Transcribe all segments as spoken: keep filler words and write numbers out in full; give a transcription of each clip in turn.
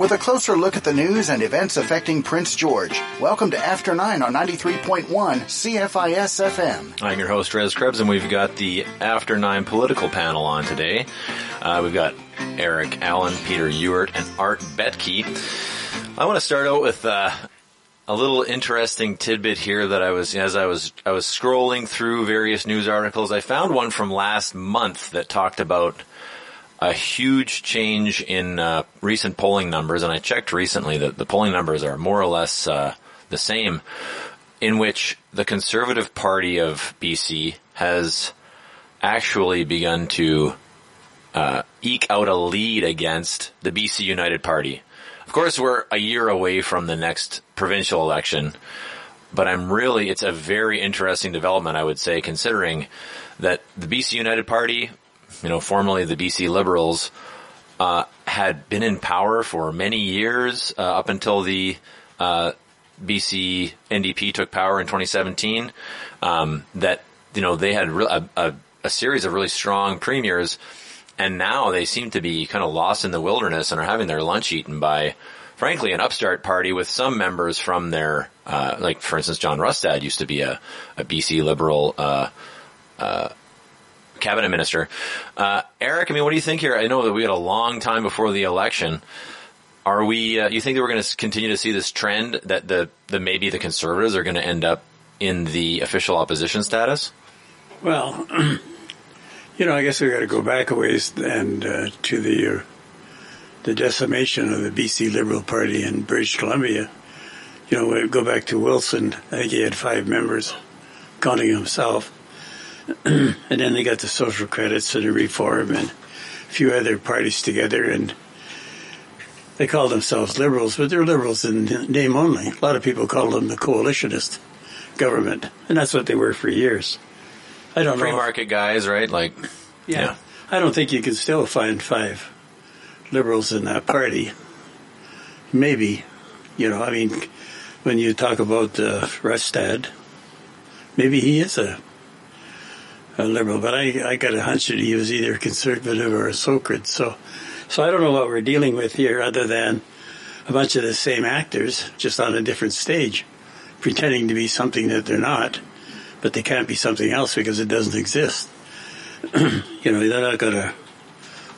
with a closer look at the news and events affecting Prince George. Welcome to After nine on ninety-three point one C F I S F M. I'm your host, Rez Krebs, and we've got the After nine political panel on today. Uh, we've got Eric Allen, Peter Ewart, and Art Betke. I want to start out with uh, a little interesting tidbit here that I was, as I was, I was scrolling through various news articles, I found one from last month that talked about a huge change in uh, recent polling numbers, and I checked recently that the polling numbers are more or less uh, the same, in which the Conservative Party of B C has actually begun to uh, eke out a lead against the B C United Party. Of course, we're a year away from the next provincial election, but I'm really, it's a very interesting development, I would say, considering that the B C United Party, you know, formerly the B C Liberals, uh, had been in power for many years, uh, up until the, uh, B C N D P took power in twenty seventeen. Um, that, you know, they had a, a, a series of really strong premiers, and now they seem to be kind of lost in the wilderness and are having their lunch eaten by, frankly, an upstart party with some members from their, uh, like, for instance, John Rustad used to be a, a B C Liberal, uh, uh, cabinet minister. Uh, Eric, I mean, what do you think here? I know that we had a long time before the election. Are we, uh, you think that we're going to continue to see this trend that the, the maybe the Conservatives are going to end up in the official opposition status? Well, you know, I guess we got to go back a ways and, uh, to the, uh, the decimation of the B C Liberal Party in British Columbia. You know, we go back to Wilson. I think he had five members, counting himself. And then they got the social credits and the reform and a few other parties together, and they call themselves liberals, but they're liberals in name only. A lot of people call them the coalitionist government, and that's what they were for years. I don't know. Free market guys, right? Like, yeah. yeah. I don't think you can still find five liberals in that party. Maybe, you know, I mean, when you talk about uh, Rustad, maybe he is a liberal, but I, I got a hunch that he was either conservative or a Socrat. So, so I don't know what we're dealing with here other than a bunch of the same actors, just on a different stage, pretending to be something that they're not, but they can't be something else because it doesn't exist. You know, they're not going to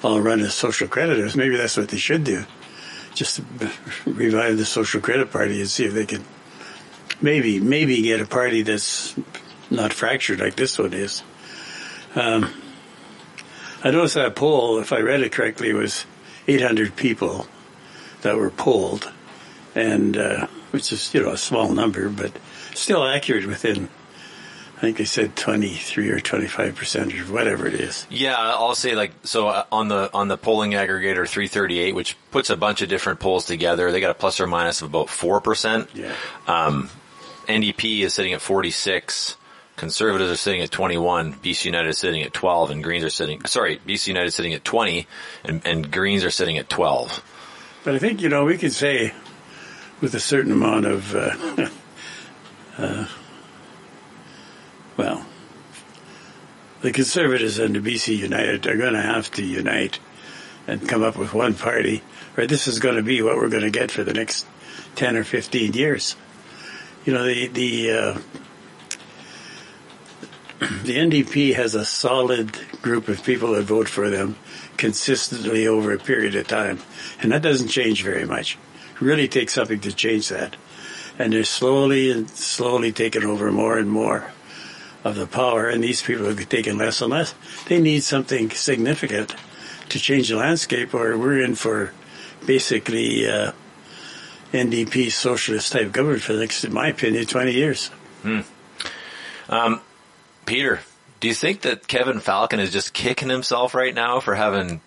all run as social creditors. Maybe that's what they should do, just revive the social credit party and see if they can maybe, maybe get a party that's not fractured like this one is. Um, I noticed that poll, if I read it correctly, it was eight hundred people that were polled, and uh, which is, you know, a small number, but still accurate within, I think they said twenty-three or twenty-five percent or whatever it is. Yeah, I'll say, like, so on the on the polling aggregator three thirty-eight, which puts a bunch of different polls together, they got a plus or minus of about four percent. Yeah. Um, N D P is sitting at forty-six. Conservatives are sitting at twenty-one, B C United is sitting at twelve, and Greens are sitting, sorry, B C United is sitting at twenty, and, and Greens are sitting at twelve. But I think, you know, we could say with a certain amount of, uh, uh, well, the Conservatives and the B C United are going to have to unite and come up with one party, or this is going to be what we're going to get for the next ten or fifteen years. You know, the, the, uh, the N D P has a solid group of people that vote for them consistently over a period of time. And that doesn't change very much. It really takes something to change that. And they're slowly and slowly taking over more and more of the power. And these people are taking less and less. They need something significant to change the landscape, or we're in for basically uh, N D P socialist type government for the next, in my opinion, twenty years. Hmm. Um. Peter, do you think that Kevin Falcon is just kicking himself right now for having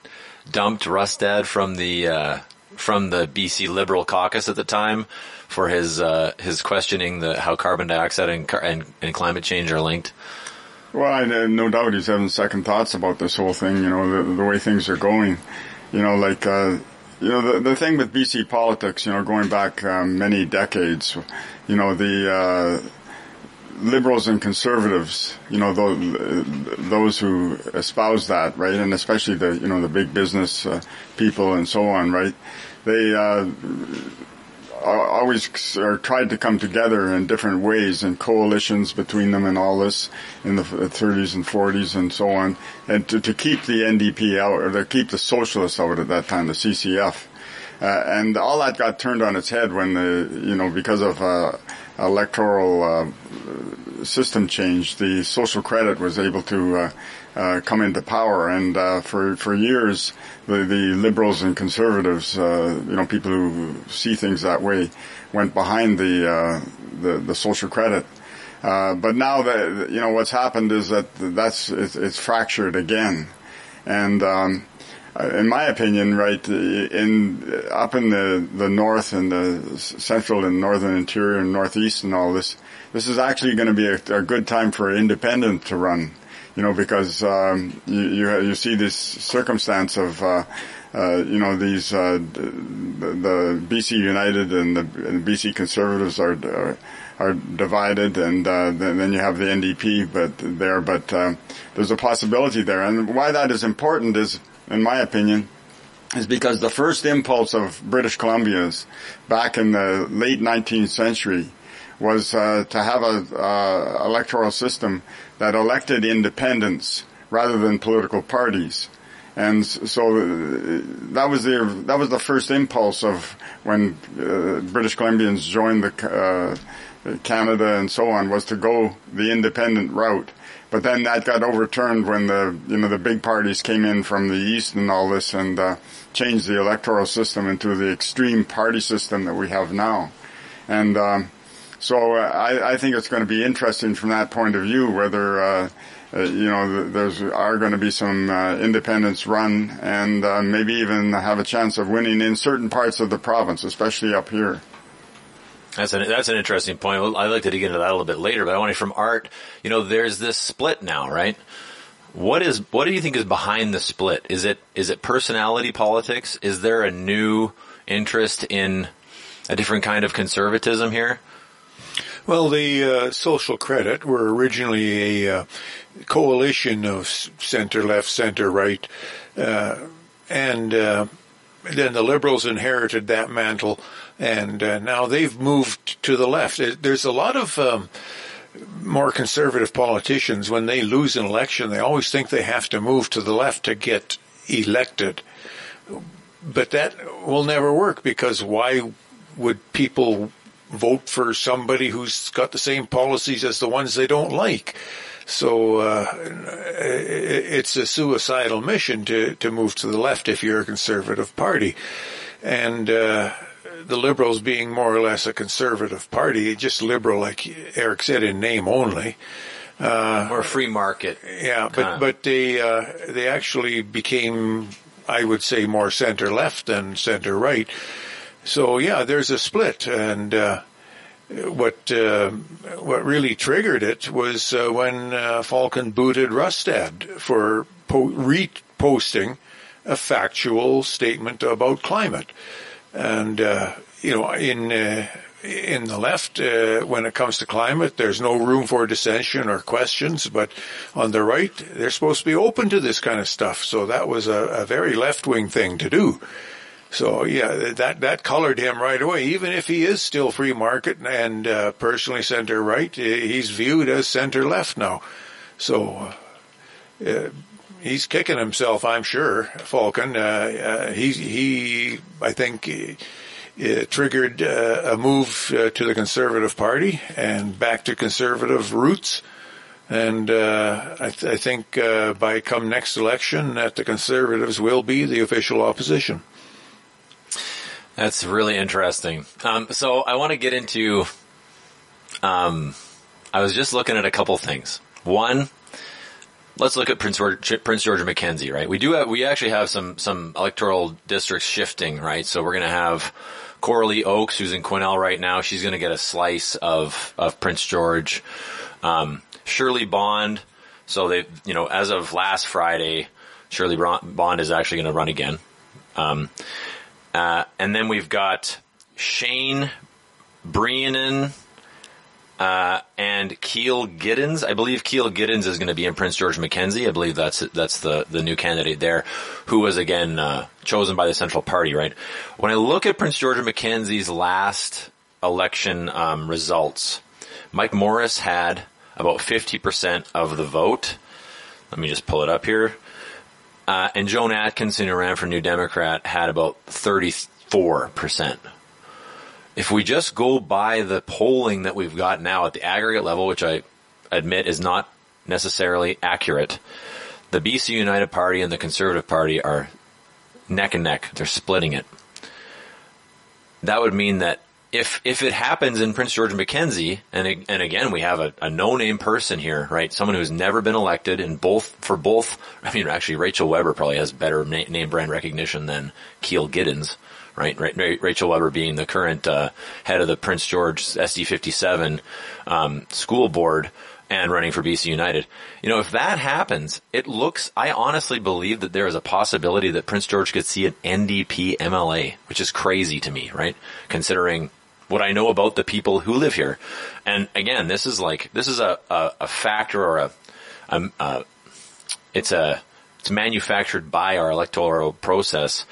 dumped Rustad from the uh, from the B C Liberal caucus at the time for his uh, his questioning the how carbon dioxide and, and and climate change are linked? Well, I, no doubt he's having second thoughts about this whole thing. You know, the, the way things are going. You know, like uh, you know the the thing with B C politics. You know, going back um, many decades. You know the. Uh, Liberals and Conservatives, you know, those, those who espouse that, right, and especially the, you know, the big business uh, people and so on, right, they uh, always are tried to come together in different ways and coalitions between them and all this in the thirties and forties and so on, and to, to keep the N D P out, or to keep the socialists out at that time, the C C F. Uh, and all that got turned on its head when the, you know, because of uh, electoral uh, system change, the social credit was able to uh, uh, come into power. And uh, for for years, the, the Liberals and Conservatives, uh, you know, people who see things that way, went behind the uh, the, the social credit. Uh, but now that, you know, what's happened is that that's it's, it's fractured again, and. Um, In my opinion, right, in up in the the north and the central and northern interior and northeast and all this, this is actually going to be a, a good time for an independent to run, you know, because um, you, you you see this circumstance of uh, uh, you know these uh, the, the B C United and the, and the B C Conservatives are are, are divided, and uh, then, then you have the N D P, but there, but uh, there's a possibility there, and why that is important is, in my opinion, is because the first impulse of British Columbia's back in the late nineteenth century was uh, to have a uh, electoral system that elected independents rather than political parties, and so that was the that was the first impulse of when uh, British Columbians joined the uh, Canada and so on, was to go the independent route. But then that got overturned when the, you know, the big parties came in from the east and all this, and uh, changed the electoral system into the extreme party system that we have now. And um, so I, I think it's going to be interesting from that point of view whether, uh, uh, you know, there's are going to be some uh, independents run, and uh, maybe even have a chance of winning in certain parts of the province, especially up here. That's an, that's an interesting point. I'd like to dig into that a little bit later, but I want to hear from Art. You know, there's this split now, right? What is, what do you think is behind the split? Is it, is it personality politics? Is there a new interest in a different kind of conservatism here? Well, the uh, social credit were originally a uh, coalition of center, left, center, right, uh, and uh, then the Liberals inherited that mantle. And uh, now they've moved to the left. There's a lot of um, more conservative politicians, when they lose an election, they always think they have to move to the left to get elected. But that will never work, because why would people vote for somebody who's got the same policies as the ones they don't like? So uh, it's a suicidal mission to, to move to the left if you're a conservative party. And... Uh, the Liberals being more or less a conservative party, just liberal, like Eric said, in name only. Uh, or free market. Yeah, but, but they, uh, they actually became, I would say, more center-left than center-right. So, yeah, there's a split, and uh, what uh, what really triggered it was uh, when uh, Falcon booted Rustad for po- reposting a factual statement about climate. And, uh, you know, in uh, in the left, uh, when it comes to climate, there's no room for dissension or questions. But on the right, they're supposed to be open to this kind of stuff. So that was a, a very left-wing thing to do. So, yeah, that that colored him right away. Even if he is still free market and uh, personally center-right, he's viewed as center-left now. So uh, he's kicking himself, I'm sure, Falcon. Uh, uh, he, he, I think, uh, triggered uh, a move uh, to the Conservative Party and back to conservative roots. And uh, I, th- I think uh, by come next election that the Conservatives will be the official opposition. That's really interesting. Um, so I want to get into um, – I was just looking at a couple things. One – let's look at Prince George, Prince George Mackenzie, right? We do have, we actually have some, some electoral districts shifting, right? So we're going to have Coralie Oaks, who's in Quinnell right now. She's going to get a slice of, of Prince George. Um, Shirley Bond. So they, you know, as of last Friday, Shirley Bond is actually going to run again. Um, uh, and then we've got Shane Brianan Uh, and Kiel Giddens, I believe Kiel Giddens is going to be in Prince George Mackenzie. I believe that's that's the, the new candidate there, who was again uh, chosen by the Central Party, right? When I look at Prince George Mackenzie's last election um, results, Mike Morris had about fifty percent of the vote. Let me just pull it up here. Uh, and Joan Atkinson, who ran for New Democrat, had about thirty-four percent. If we just go by the polling that we've got now at the aggregate level, which I admit is not necessarily accurate, the B C United Party and the Conservative Party are neck and neck. They're splitting it. That would mean that if if it happens in Prince George Mackenzie, and and again we have a, a no-name person here, right? Someone who's never been elected in both for both. I mean, actually, Rachel Weber probably has better na- name brand recognition than Kiel Giddens. Right, Rachel Weber being the current uh, head of the Prince George S D fifty-seven um, school board and running for B C United. You know, if that happens, it looks, I honestly believe that there is a possibility that Prince George could see an N D P M L A, which is crazy to me, right? Considering what I know about the people who live here. And again, this is like, this is a, a, a factor or a, a, a, it's a, it's manufactured by our electoral process.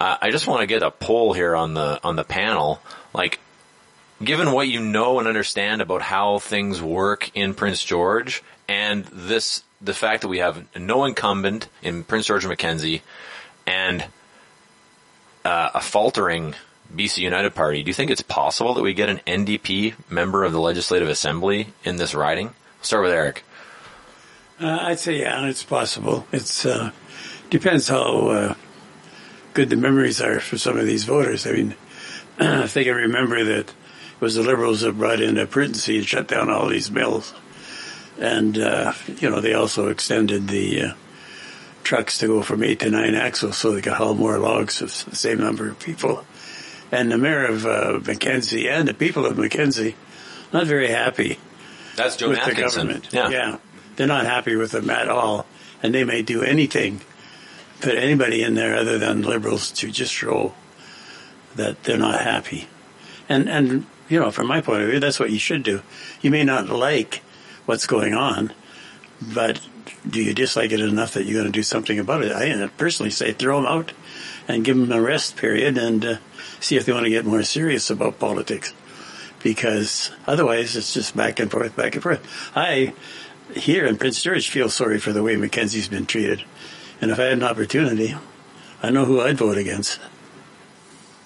Uh, I just want to get a poll here on the on the panel. Like, given what you know and understand about how things work in Prince George, and this the fact that we have no incumbent in Prince George Mackenzie, and uh, a faltering B C United Party, do you think it's possible that we get an N D P member of the Legislative Assembly in this riding? We'll start with Eric. Uh, I'd say yeah, it's possible. It's uh, depends how. Uh good the memories are for some of these voters. I mean, if they can remember that it was the Liberals that brought in a presidency and shut down all these mills. And, uh, you know, they also extended the uh, trucks to go from eight to nine axles so they could haul more logs of the same number of people. And the mayor of uh, Mackenzie and the people of Mackenzie, not very happy. That's Joan with Atkinson. The government. Yeah. yeah. They're not happy with them at all. And they may do anything put anybody in there other than Liberals to just show that they're not happy. And, and you know, from my point of view, that's what you should do. You may not like what's going on, but do you dislike it enough that you're going to do something about it? I personally say throw them out and give them a rest period and uh, see if they want to get more serious about politics. Because otherwise it's just back and forth, back and forth. I, here in Prince George, feel sorry for the way Mackenzie's been treated. And if I had an opportunity, I know who I'd vote against.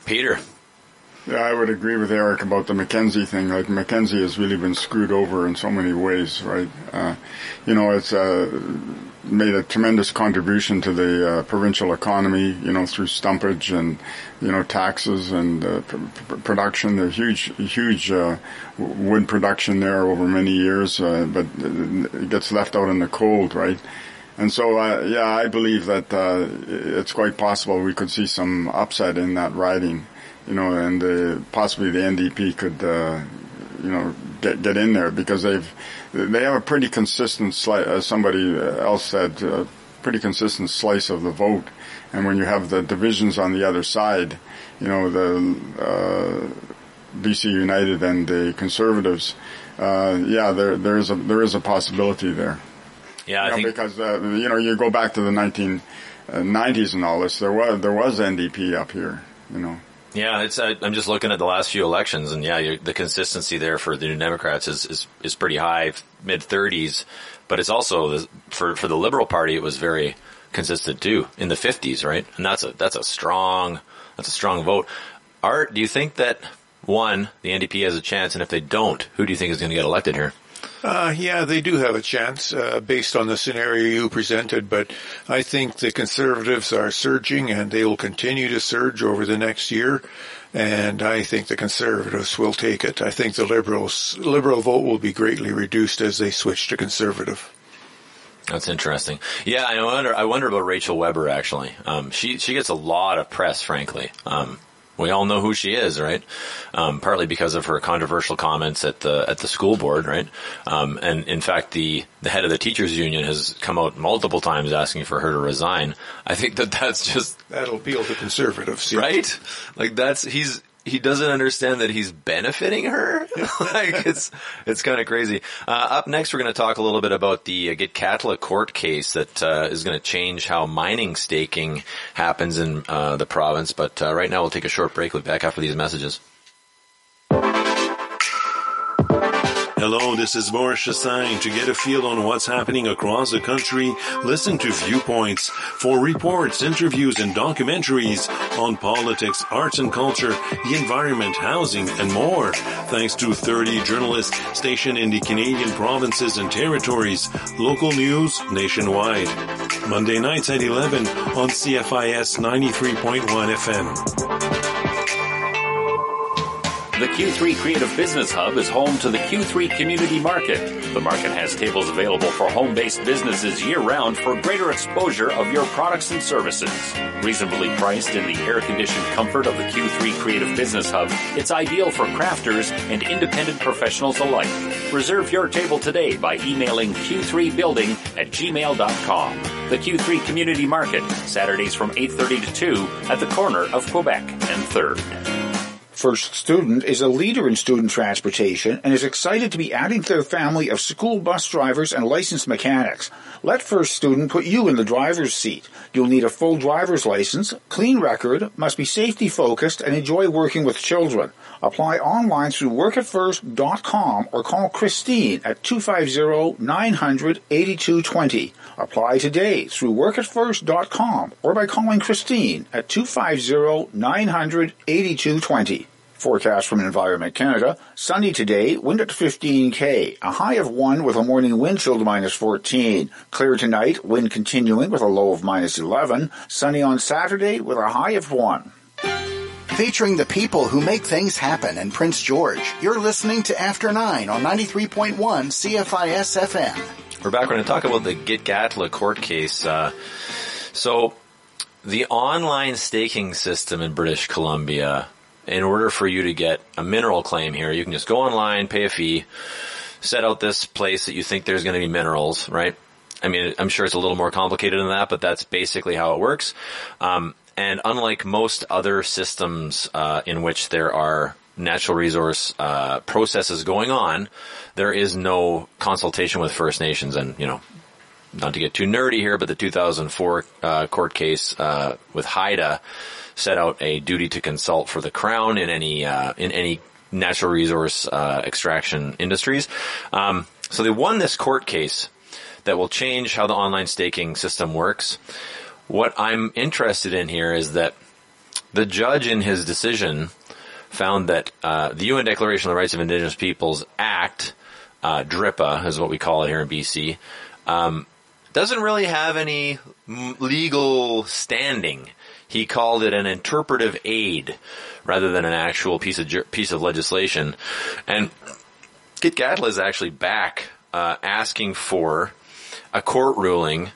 Peter. Yeah, I would agree with Eric about the Mackenzie thing. Like, Mackenzie has really been screwed over in so many ways, right? Uh, you know, it's uh, made a tremendous contribution to the uh, provincial economy, you know, through stumpage and, you know, taxes and uh, pr- pr- production. There's huge, huge uh, wood production there over many years, uh, but it gets left out in the cold, right? And so, uh, yeah, I believe that uh, it's quite possible we could see some upset in that riding, you know, and uh, possibly the N D P could, uh, you know, get get in there because they've they have a pretty consistent slice. As somebody else said, a pretty consistent slice of the vote. And when you have the divisions on the other side, you know, the uh, B C United and the Conservatives, uh, yeah, there there is a there is a possibility there. Yeah, I you know, think because uh, you know you go back to the nineteen nineties and all this. There was there was N D P up here, you know. Yeah, it's uh, I'm just looking at the last few elections, and yeah, you're, the consistency there for the New Democrats is is, is pretty high, mid thirties. But it's also the, for for the Liberal Party, it was very consistent too in the fifties, right? And that's a that's a strong that's a strong vote. Art, do you think that one the N D P has a chance, and if they don't, who do you think is going to get elected here? Uh, yeah, they do have a chance uh, based on the scenario you presented, but I think the Conservatives are surging and they will continue to surge over the next year, and I think the Conservatives will take it. I think the Liberals, Liberal vote will be greatly reduced as they switch to Conservative. That's interesting. Yeah, I wonder, I wonder about Rachel Weber, actually. Um, she, she gets a lot of press, frankly. Um, We all know who she is, right? Um, partly because of her controversial comments at the at the school board, right? Um, and in fact, the the head of the teachers' union has come out multiple times asking for her to resign. I think that that's just that'll appeal to Conservatives, right? Like that's he's he doesn't understand that he's benefiting her. Like, it's it's kind of crazy. Uh, up next, we're going to talk a little bit about the uh, Gitxaała court case that uh, is going to change how mining staking happens in uh, the province. But uh, right now, we'll take a short break. We'll be back after these messages. Hello, this is Boris Chassagne. To get a feel on what's happening across the country, listen to Viewpoints for reports, interviews, and documentaries on politics, arts and culture, the environment, housing, and more. Thanks to thirty journalists stationed in the Canadian provinces and territories, local news nationwide. Monday nights at eleven on C F I S ninety-three point one F M. The Q three Creative Business Hub is home to the Q three Community Market. The market has tables available for home-based businesses year-round for greater exposure of your products and services. Reasonably priced in the air-conditioned comfort of the Q three Creative Business Hub, it's ideal for crafters and independent professionals alike. Reserve your table today by emailing Q three building at gmail dot com. The Q three Community Market, Saturdays from eight thirty to two at the corner of Quebec and third. First Student is a leader in student transportation and is excited to be adding to their family of school bus drivers and licensed mechanics. Let First Student put you in the driver's seat. You'll need a full driver's license, clean record, must be safety focused, and enjoy working with children. Apply online through work at first dot com or call Christine at two five zero, nine hundred, eighty-two twenty. Apply today through work at first dot com or by calling Christine at two five zero, nine hundred, eighty-two twenty. Forecast from Environment Canada, sunny today, wind at fifteen kilometers, a high of one with a morning wind chill to minus fourteen. Clear tonight, wind continuing with a low of minus eleven. Sunny on Saturday with a high of one. Featuring the people who make things happen in Prince George, you're listening to After nine on ninety-three point one C F I S F M. We're back. We're going to talk about the Gitxaała court case. Uh, so the online staking system in British Columbia... In order for you to get a mineral claim here, you can just go online, pay a fee, set out this place that you think there's going to be minerals, right? I mean, I'm sure it's a little more complicated than that, but that's basically how it works. Um, and unlike most other systems uh, in which there are natural resource uh, processes going on, there is no consultation with First Nations. And, you know, not to get too nerdy here, but the two thousand four uh, court case uh, with Haida set out a duty to consult for the Crown in any uh, in any natural resource uh, extraction industries. Um, so they won this court case that will change how the online staking system works. What I'm interested in here is that the judge in his decision found that uh, the U N Declaration of the Rights of Indigenous Peoples Act, uh, D R I P A is what we call it here in B C, um, doesn't really have any legal standing. He called it an interpretive aid rather than an actual piece of ju- piece of legislation. And Gitxaała is actually back uh, asking for a court ruling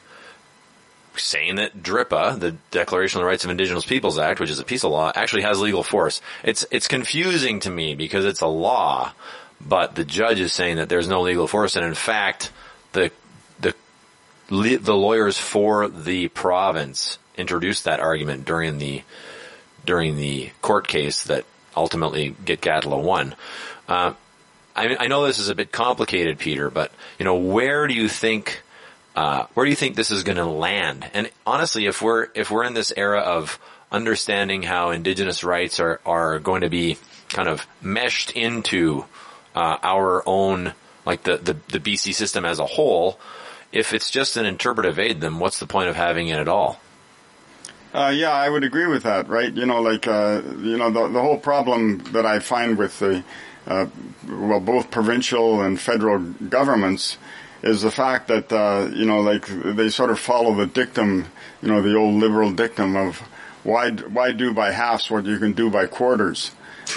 saying that D R I P A, the Declaration of the Rights of Indigenous Peoples Act, which is a piece of law, actually has legal force. It's it's confusing to me because it's a law, but the judge is saying that there's no legal force. And in fact, the the the lawyers for the province introduced that argument during the during the court case that ultimately Gitxaała won. Uh, I mean, I know this is a bit complicated, Peter, but you know, where do you think uh, where do you think this is going to land? And honestly, if we're if we're in this era of understanding how Indigenous rights are are going to be kind of meshed into uh, our own, like the, the the B C system as a whole, if it's just an interpretive aid, then what's the point of having it at all? Uh, yeah, I would agree with that, right? You know, like, uh, you know, the, the whole problem that I find with the, uh, well, both provincial and federal governments is the fact that, uh, you know, like, they sort of follow the dictum, you know, the old liberal dictum of why, why do by halves what you can do by quarters?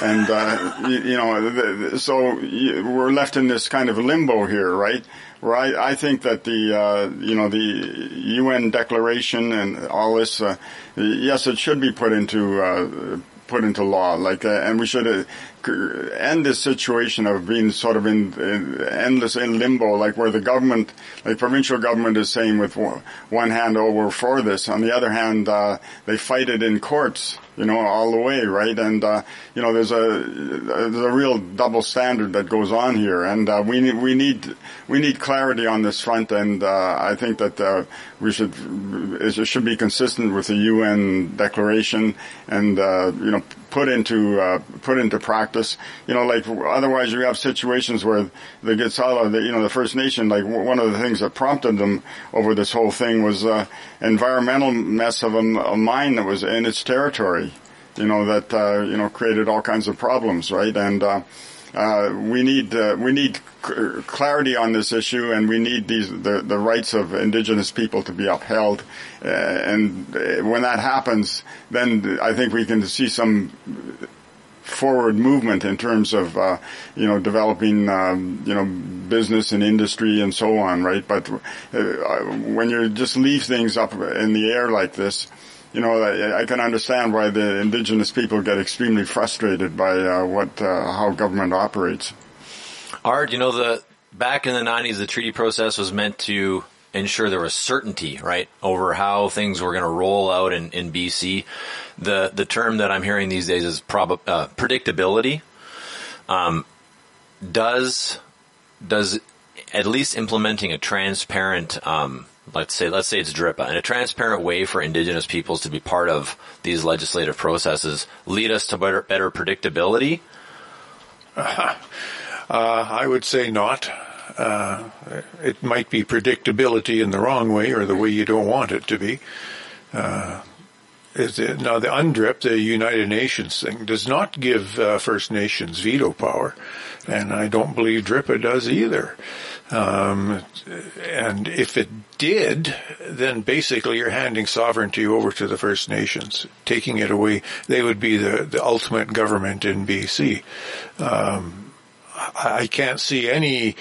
And, uh, you, you know, the, the, so we're left in this kind of limbo here, right? Where I, I think that the, uh, you know, the U N declaration and all this, uh, yes, it should be put into, uh, put into law. Like, uh, and we should uh, end this situation of being sort of in, in endless in limbo, like where the government, like provincial government is saying with one hand, oh, we're for this. On the other hand, uh, they fight it in courts. you know, all the way, right? And, uh, you know, there's a, there's a real double standard that goes on here. And uh, we need, we need, we need clarity on this front. And uh, I think that uh, we should, it should be consistent with the U N declaration and, uh, you know, put into, uh, put into practice. You know, like, otherwise you have situations where the Gitxsaala, the, you know, the First Nation, like one of the things that prompted them over this whole thing was, uh, environmental mess of a, a mine that was in its territory, you know, that, uh, you know, created all kinds of problems, right? And, uh, uh, we need, uh, we need c- clarity on this issue, and we need these, the, the rights of Indigenous people to be upheld. Uh, and uh, when that happens, then I think we can see some forward movement in terms of, uh, you know, developing, um, you know, business and industry and so on, right? But uh, when you just leave things up in the air like this, you know, I, I can understand why the Indigenous people get extremely frustrated by uh, what uh, how government operates. Art, you know, the back in the nineties, the treaty process was meant to ensure there was certainty, right, over how things were going to roll out in, in B C. The the term that I'm hearing these days is prob- uh, predictability. Um, does does at least implementing a transparent um, Let's say, let's say it's D R I P A, and a transparent way for Indigenous peoples to be part of these legislative processes lead us to better, better predictability? Uh, uh, I would say not. Uh, it might be predictability in the wrong way, or the way you don't want it to be. Uh, is it, now, the UNDRIP, the United Nations thing, does not give uh, First Nations veto power, and I don't believe D R I P A does either. Um, and if it did, then basically you're handing sovereignty over to the First Nations, taking it away. They would be the, the ultimate government in B C. Um, I can't see any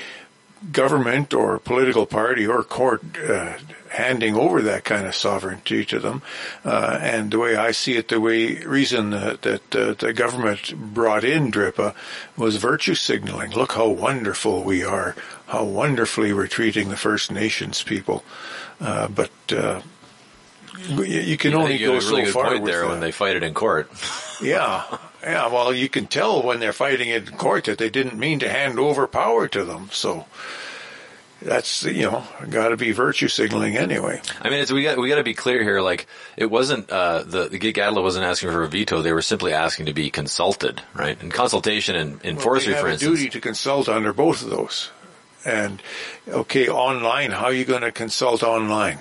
government or political party or court uh, handing over that kind of sovereignty to them. Uh, and the way I see it, the way reason that, that uh, the government brought in D R I P A was virtue signaling. Look how wonderful we are. How wonderfully we're treating the First Nations people, uh, but uh, you, you can yeah, only you go so really far with there that. When they fight it in court. yeah, yeah. Well, you can tell when they're fighting it in court that they didn't mean to hand over power to them. So that's, you know, got to be virtue signaling anyway. I mean, it's, we got we got to be clear here. Like, it wasn't uh, the, the Gitxsaala wasn't asking for a veto; they were simply asking to be consulted, right? And consultation and, and well, forestry, for instance, they have a duty to consult under both of those. And, okay, online, how are you going to consult online?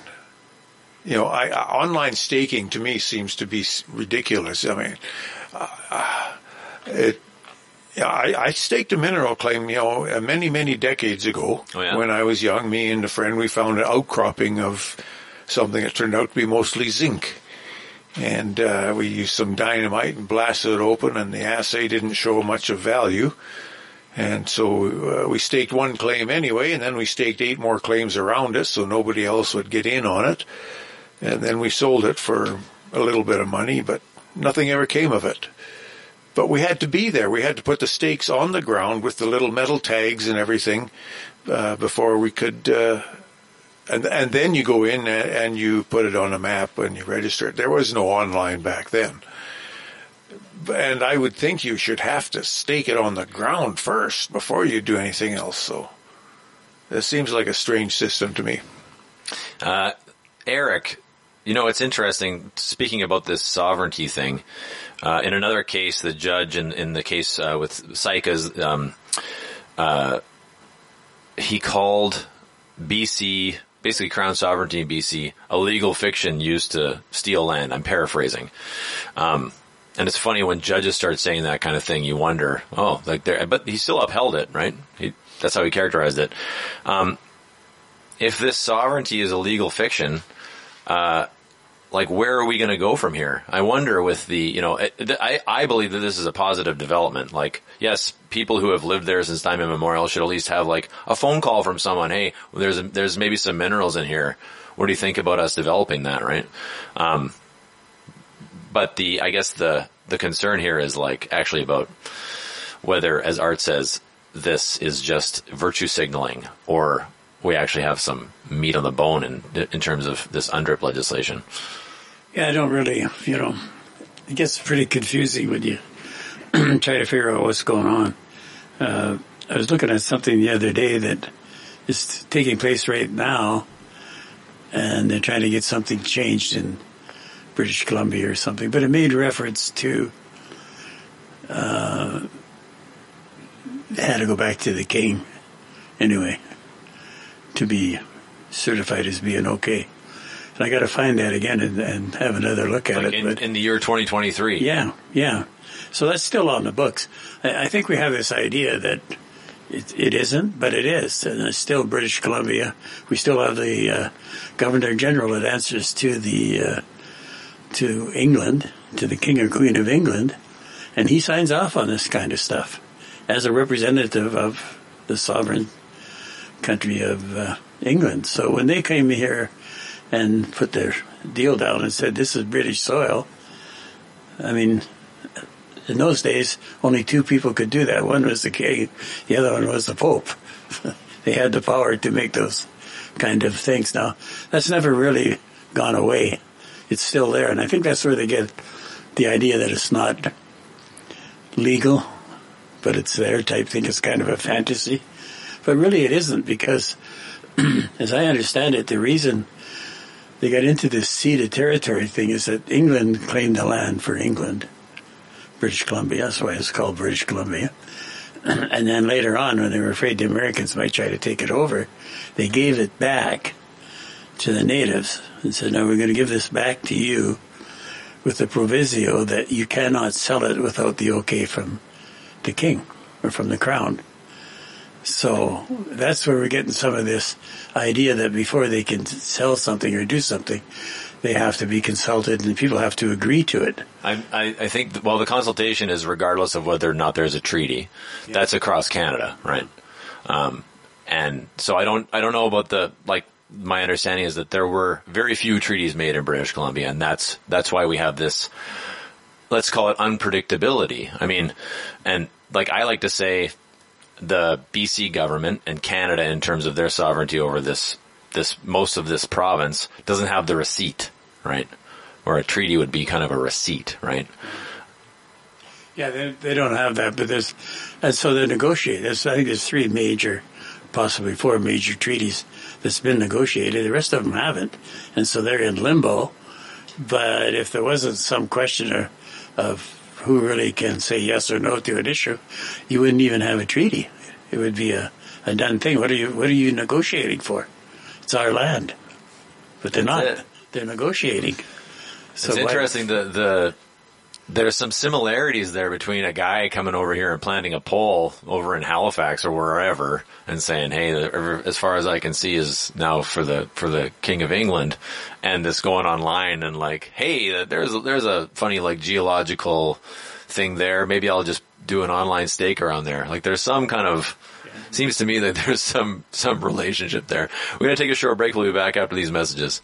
You know, I, I, online staking to me seems to be ridiculous. I mean, uh, it, I, I staked a mineral claim, you know, many, many decades ago. Oh, yeah? When I was young, me and a friend, we found an outcropping of something that turned out to be mostly zinc. And uh, we used some dynamite and blasted it open, and the assay didn't show much of value. And so uh, we staked one claim anyway, and then we staked eight more claims around it so nobody else would get in on it. And then we sold it for a little bit of money, but nothing ever came of it. But we had to be there. We had to put the stakes on the ground with the little metal tags and everything uh, before we could... Uh, and and then you go in and you put it on a map and you register it. There was no online back then. And I would think you should have to stake it on the ground first before you do anything else. So this seems like a strange system to me. Uh, Eric, you know, it's interesting, speaking about this sovereignty thing, uh, in another case, the judge in, in the case uh, with Syka's, um uh he called B C, basically crown sovereignty in B C, a legal fiction used to steal land. I'm paraphrasing. Um And it's funny when judges start saying that kind of thing, you wonder, oh, like there, but he still upheld it, right? He, that's how he characterized it. Um, if this sovereignty is a legal fiction, uh, like where are we going to go from here? I wonder with the, you know, I, I believe that this is a positive development. Like, yes, people who have lived there since time immemorial should at least have like a phone call from someone. Hey, there's, there's maybe some minerals in here. What do you think about us developing that? Right. Um, But the, I guess the, the concern here is like actually about whether, as Art says, this is just virtue signaling or we actually have some meat on the bone in in terms of this UNDRIP legislation. Yeah, I don't really, you know, It gets pretty confusing when you try to figure out what's going on. Uh, I was looking at something the other day that is taking place right now, and they're trying to get something changed in British Columbia or something. But it made reference to, uh, it had to go back to the king anyway to be certified as being okay. And I got to find that again and, and have another look at like it. In, but, in the year twenty twenty-three. Yeah, yeah. So that's still on the books. I, I think we have this idea that it, it isn't, but it is. And it's still British Columbia. We still have the uh, Governor General that answers to the uh, to England, to the King or Queen of England, and he signs off on this kind of stuff as a representative of the sovereign country of uh, England. So when they came here and put their deal down and said, this is British soil, I mean, in those days, only two people could do that. One was the king, the other one was the pope. They had the power to make those kind of things. Now, that's never really gone away. It's still there, and I think that's where they get the idea that it's not legal, but it's there type thing. It's kind of a fantasy. But really it isn't, because, as I understand it, the reason they got into this ceded territory thing is that England claimed the land for England. British Columbia, that's why it's called British Columbia. And then later on, when they were afraid the Americans might try to take it over, they gave it back to the natives and said, no, we're going to give this back to you with the proviso that you cannot sell it without the okay from the king or from the crown. So that's where we're getting some of this idea that before they can sell something or do something, they have to be consulted and people have to agree to it. I, I, I think, well, the consultation is regardless of whether or not there's a treaty. Yeah. That's across Canada, right? Um, and so I don't, I don't know about the, like, my understanding is that there were very few treaties made in British Columbia, and that's, that's why we have this, let's call it unpredictability. I mean, and like I like to say, the B C government and Canada, in terms of their sovereignty over this, this most of this province, doesn't have the receipt, right? Or a treaty would be kind of a receipt, right? Yeah, they, they don't have that, but there's, and so they negotiate. There's, I think there's three major, possibly four major treaties that's been negotiated. The rest of them haven't, and so they're in limbo. But if there wasn't some question of, of who really can say yes or no to an issue, you wouldn't even have a treaty. It would be a, a done thing. What are you What are you negotiating for? It's our land. But they're not. It. They're negotiating. So it's interesting. The, the There's some similarities there between a guy coming over here and planting a pole over in Halifax or wherever and saying, hey, the, as far as I can see is now for the for the King of England, and this going online and like, hey, there's a, there's a funny like geological thing there. Maybe I'll just do an online stake around there. Like there's some kind of, seems to me that there's some, some relationship there. We're going to take a short break. We'll be back after these messages.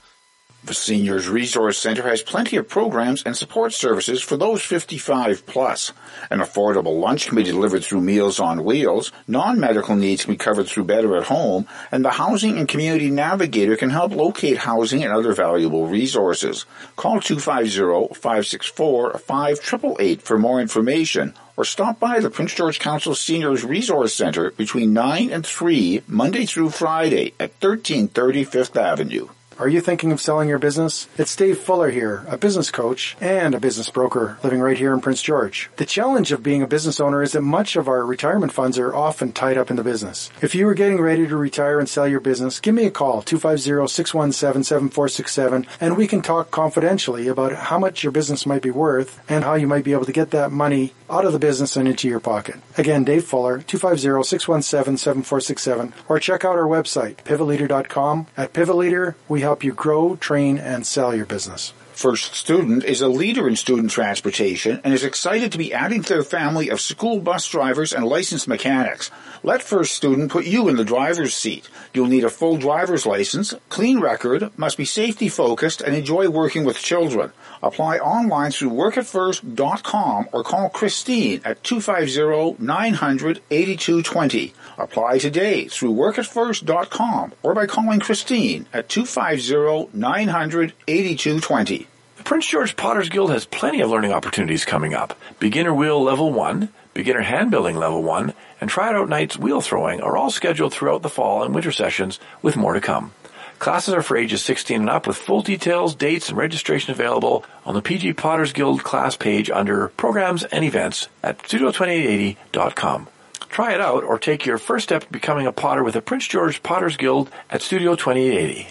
The Seniors Resource Center has plenty of programs and support services for those fifty-five plus. An affordable lunch can be delivered through Meals on Wheels, non-medical needs can be covered through Better at Home, and the Housing and Community Navigator can help locate housing and other valuable resources. Call two five zero, five six four, five eight eight eight for more information, or stop by the Prince George Council Seniors Resource Center between nine and three, Monday through Friday at thirteen thirty Fifth Avenue. Are you thinking of selling your business? It's Dave Fuller here, a business coach and a business broker living right here in Prince George. The challenge of being a business owner is that much of our retirement funds are often tied up in the business. If you are getting ready to retire and sell your business, give me a call, two five zero, six one seven, seven four six seven, and we can talk confidentially about how much your business might be worth and how you might be able to get that money out of the business and into your pocket. Again, Dave Fuller, two five zero, six one seven, seven four six seven, or check out our website, pivot leader dot com. At Pivot Leader, we help you grow, train, and sell your business. First Student is a leader in student transportation and is excited to be adding to their family of school bus drivers and licensed mechanics. Let First Student put you in the driver's seat. You'll need a full driver's license, clean record, must be safety focused, and enjoy working with children. Apply online through work at first dot com or call Christine at two five zero, nine zero zero, eight two two zero. Apply today through work at first dot com or by calling Christine at two five zero, nine zero zero, eight two two zero. Prince George Potter's Guild has plenty of learning opportunities coming up. Beginner Wheel Level one, Beginner Handbuilding Level one, and Try-It-Out Nights Wheel Throwing are all scheduled throughout the fall and winter sessions, with more to come. Classes are for ages sixteen and up, with full details, dates, and registration available on the P G Potter's Guild class page under Programs and Events at studio twenty eight eighty dot com. Try it out or take your first step to becoming a potter with the Prince George Potter's Guild at Studio twenty eight eighty.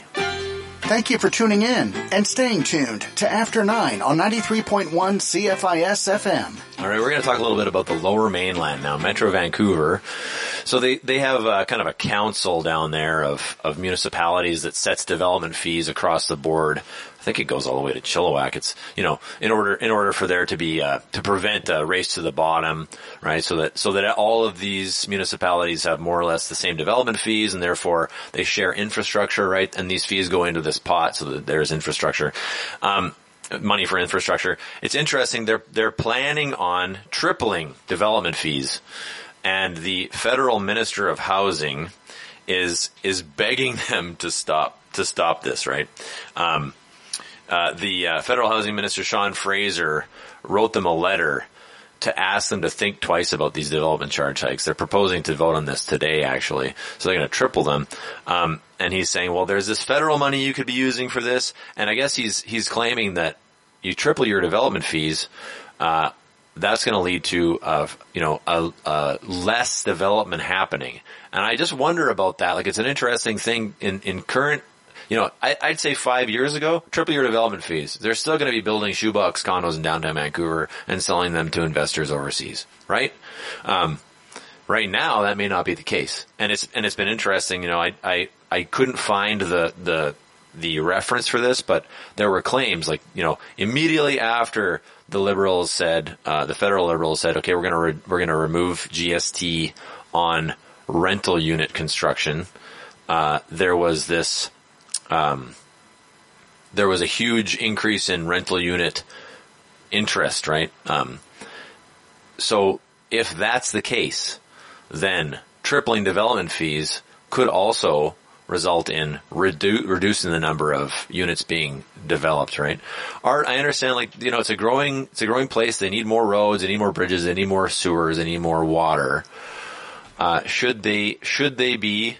Thank you for tuning in and staying tuned to After nine on ninety three point one C F I S F M. All right, we're going to talk a little bit about the Lower Mainland now, Metro Vancouver. So they, they have uh, kind of a council down there of, of municipalities that sets development fees across the board. I think it goes all the way to Chilliwack. It's, you know, in order, in order for there to be, uh, to prevent a race to the bottom, right? So that, so that all of these municipalities have more or less the same development fees, and therefore they share infrastructure, right? And these fees go into this pot so that there's infrastructure, um, money for infrastructure. It's interesting. They're, they're planning on tripling development fees, and the federal minister of housing is, is begging them to stop, to stop this, right? Um, Uh, the uh, federal housing minister, Sean Fraser, wrote them a letter to ask them to think twice about these development charge hikes. They're proposing to vote on this today, actually. So they're going to triple them. Um, and he's saying, well, there's this federal money you could be using for this. And I guess he's he's claiming that you triple your development fees, uh, that's going to lead to, uh, you know, a, a less development happening. And I just wonder about that. Like, it's an interesting thing in, in current. You know, I, I'd say five years ago, triple your development fees. They're still going to be building shoebox condos in downtown Vancouver and selling them to investors overseas, right? Um, right now, that may not be the case, and it's and it's been interesting. You know, I I, I couldn't find the, the the reference for this, but there were claims like, you know, immediately after the Liberals said, uh, the federal Liberals said, okay, we're gonna re- we're gonna remove G S T on rental unit construction. Uh, there was this. Um, there was a huge increase in rental unit interest, right? Um, so if that's the case, then tripling development fees could also result in redu- reducing the number of units being developed, right? Art, I understand, like, you know, it's a growing, it's a growing place. They need more roads. They need more bridges. They need more sewers. They need more water. Uh, should they, should they be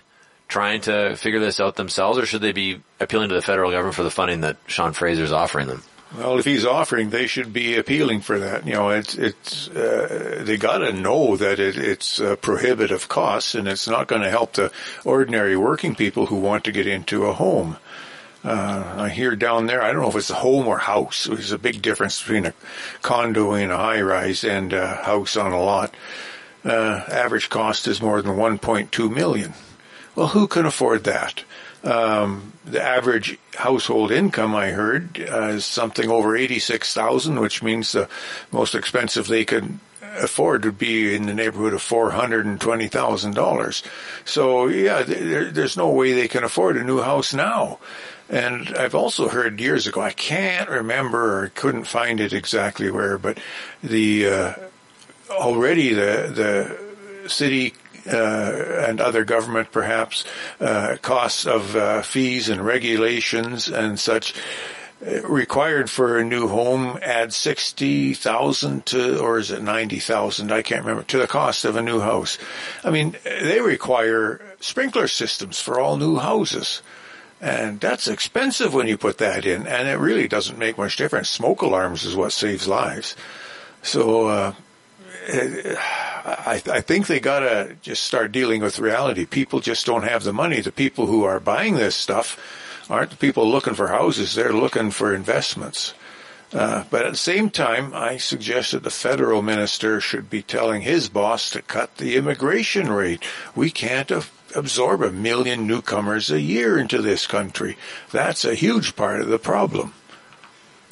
trying to figure this out themselves, or should they be appealing to the federal government for the funding that Sean Fraser's offering them? Well, if he's offering, they should be appealing for that. You know, it's it's uh, they got to know that it, it's uh, prohibitive costs, and it's not going to help the ordinary working people who want to get into a home. Uh, I hear down there, I don't know if it's a home or house. There's a big difference between a condo in a high rise and a house on a lot. Uh, average cost is more than one point two million dollars. Well, who can afford that? Um, the average household income, I heard, uh, is something over eighty-six thousand dollars, which means the most expensive they could afford would be in the neighborhood of four hundred twenty thousand dollars. So, yeah, there, there's no way they can afford a new house now. And I've also heard years ago, I can't remember or couldn't find it exactly where, but the uh, already the the city Uh, and other government, perhaps, uh, costs of uh, fees and regulations and such required for a new home add sixty thousand to, or is it ninety thousand? I can't remember, to the cost of a new house. I mean, they require sprinkler systems for all new houses. And that's expensive when you put that in. And it really doesn't make much difference. Smoke alarms is what saves lives. So, uh, I, th- I think they gotta just start dealing with reality. People just don't have the money. The people who are buying this stuff aren't the people looking for houses. They're looking for investments. Uh, but at the same time, I suggest that the federal minister should be telling his boss to cut the immigration rate. We can't af- absorb a million newcomers a year into this country. That's a huge part of the problem.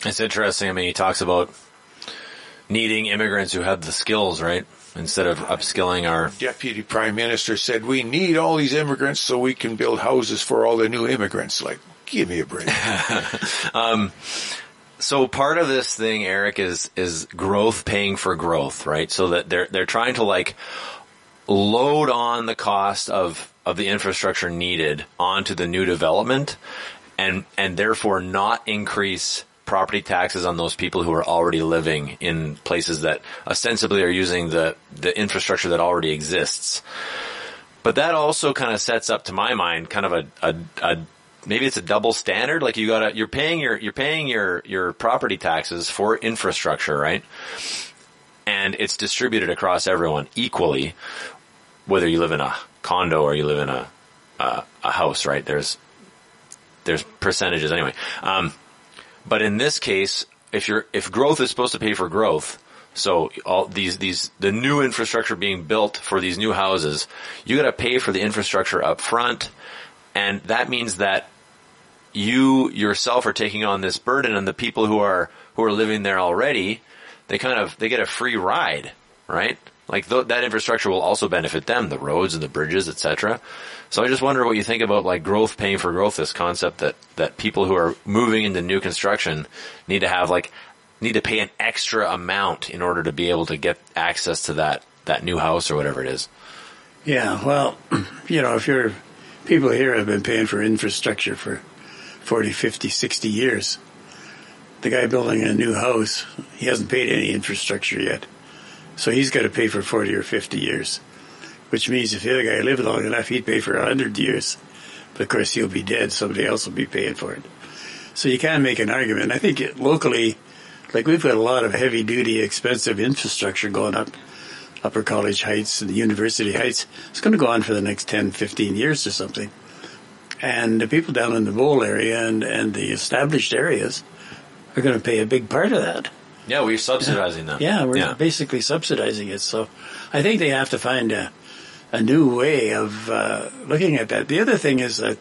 It's interesting. I mean, he talks about needing immigrants who have the skills, right? Instead of upskilling our... Deputy Prime Minister said, we need all these immigrants so we can build houses for all the new immigrants. Like, give me a break. um, so part of this thing, Eric, is is growth paying for growth, right? So that they're they're trying to, like, load on the cost of, of the infrastructure needed onto the new development, and and therefore not increase property taxes on those people who are already living in places that ostensibly are using the, the infrastructure that already exists. But that also kind of sets up, to my mind, kind of a, a, a maybe it's a double standard. Like you gotta, you're paying your, you're paying your, your property taxes for infrastructure, right? And it's distributed across everyone equally, whether you live in a condo or you live in a, a, a house, right? There's, there's percentages anyway. Um, but in this case, if you're, if growth is supposed to pay for growth, so all these, these, the new infrastructure being built for these new houses, you gotta pay for the infrastructure up front. And that means that you yourself are taking on this burden, and the people who are, who are living there already, they kind of, they get a free ride, right? Like th- that infrastructure will also benefit them, the roads and the bridges, et cetera. So I just wonder what you think about like growth paying for growth, this concept that, that people who are moving into new construction need to have like, need to pay an extra amount in order to be able to get access to that, that new house or whatever it is. Yeah. Well, you know, if you're, people here have been paying for infrastructure for forty, fifty, sixty years. The guy building a new house, he hasn't paid any infrastructure yet. So he's got to pay for forty or fifty years, which means if the other guy lived long enough, he'd pay for one hundred years. But of course, he'll be dead. Somebody else will be paying for it. So you can make an argument. I think it, locally, like we've got a lot of heavy-duty, expensive infrastructure going up, Upper College Heights and University Heights. It's going to go on for the next ten, fifteen years or something. And the people down in the bowl area and, and the established areas are going to pay a big part of that. Yeah, we're subsidizing that. Yeah, we're yeah. basically subsidizing it. So I think they have to find a, a new way of uh, looking at that. The other thing is that,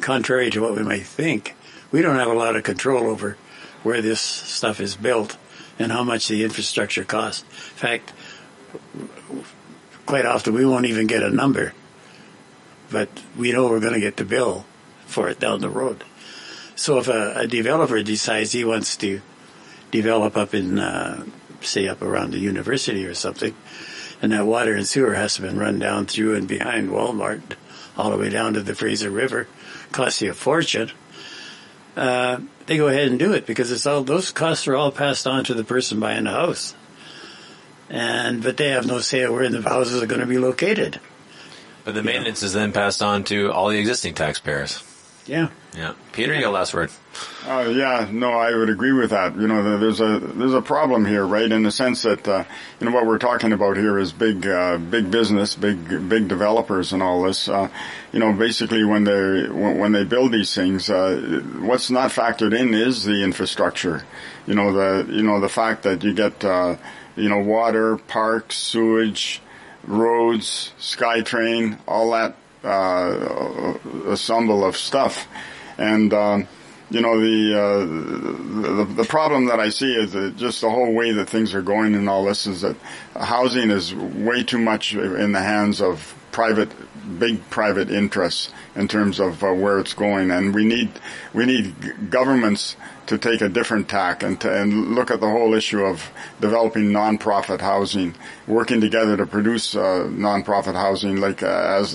contrary to what we might think, we don't have a lot of control over where this stuff is built and how much the infrastructure costs. In fact, quite often we won't even get a number, but we know we're going to get the bill for it down the road. So if a, a developer decides he wants to develop up in, uh, say, up around the university or something, and that water and sewer has been run down through and behind Walmart all the way down to the Fraser River, costs you a fortune, uh, they go ahead and do it because it's all, those costs are all passed on to the person buying the house. And, but they have no say where the houses are going to be located. But the maintenance you know. is then passed on to all the existing taxpayers. Yeah. Yeah. Peter, you got last word. Uh, yeah, no, I would agree with that. You know, there's a, there's a problem here, right? In the sense that, uh, you know, what we're talking about here is big, uh, big business, big, big developers and all this. Uh, you know, basically when they, when, when they build these things, uh, what's not factored in is the infrastructure. You know, the, you know, the fact that you get, uh, you know, water, parks, sewage, roads, SkyTrain, all that. Uh, ensemble of stuff, and um, you know the, uh, the the problem that I see is that just the whole way that things are going and all this is that housing is way too much in the hands of private, big private interests in terms of uh, where it's going, and we need we need governments to take a different tack and to, and look at the whole issue of developing non-profit housing, working together to produce uh, non-profit housing, like uh, as